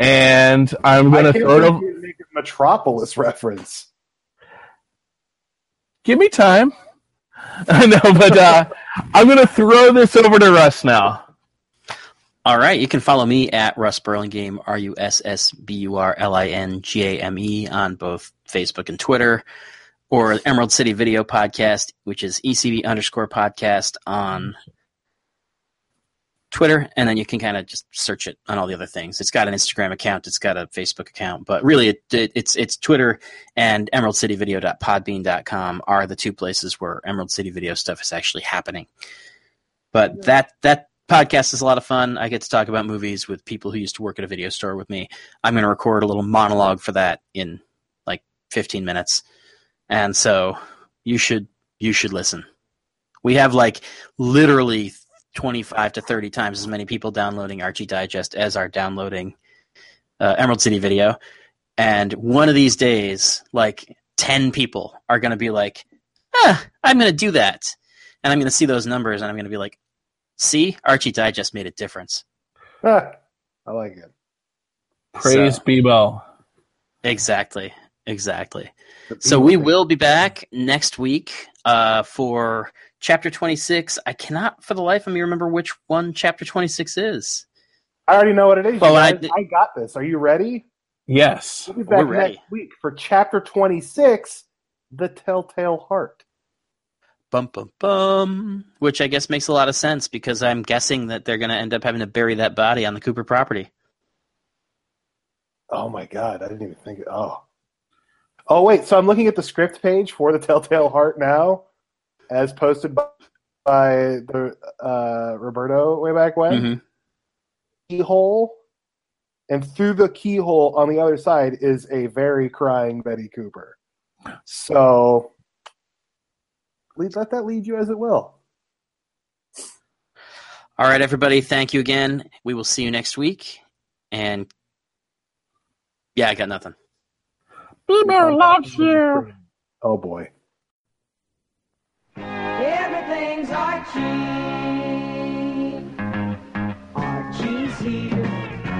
and I'm going to throw it. Make a Metropolis reference. Give me time. No, but I'm going to throw this over to Russ now. All right, you can follow me at Russ Burlingame, RussBurlingame on both Facebook and Twitter, or Emerald City Video Podcast, which is ECV_podcast on Twitter, and then you can kind of just search it on all the other things. It's got an Instagram account, it's got a Facebook account, but really it's Twitter and emeraldcityvideo.podbean.com are the two places where Emerald City Video stuff is actually happening. But that podcast is a lot of fun. I get to talk about movies with people who used to work at a video store with me. I'm going to record a little monologue for that in like 15 minutes, and so you should listen. We have like literally 25 to 30 times as many people downloading Archie Digest as are downloading Emerald City Video. And one of these days, like 10 people are going to be like, I'm going to do that. And I'm going to see those numbers and I'm going to be like, see, Archie Digest made a difference. Ah, I like it. Praise Bebo. Exactly. So we will be back next week for Chapter 26. I cannot for the life of me remember which one Chapter 26 is. I already know what it is. But I got this. Are you ready? Yes. We'll be back next week for Chapter 26, The Telltale Heart. Bum, bum, bum. Which I guess makes a lot of sense because I'm guessing that they're going to end up having to bury that body on the Cooper property. Oh, my God. I didn't even think of it. Oh, wait. So I'm looking at the script page for The Telltale Heart now, as posted by the Roberto way back when. Mm-hmm. Keyhole, and through the keyhole on the other side is a very crying Betty Cooper. So let that lead you as it will. All right, everybody. Thank you again. We will see you next week. And yeah, I got nothing. Bieber loves you. Oh, boy. Everything's Archie. Archie's here.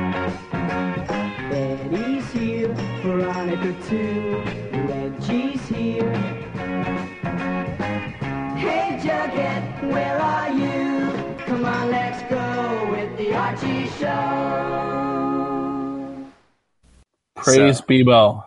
Betty's here. Veronica too. Reggie's here. Hey Jughead, where are you? Come on, let's go with the Archie show. Praise Bebo.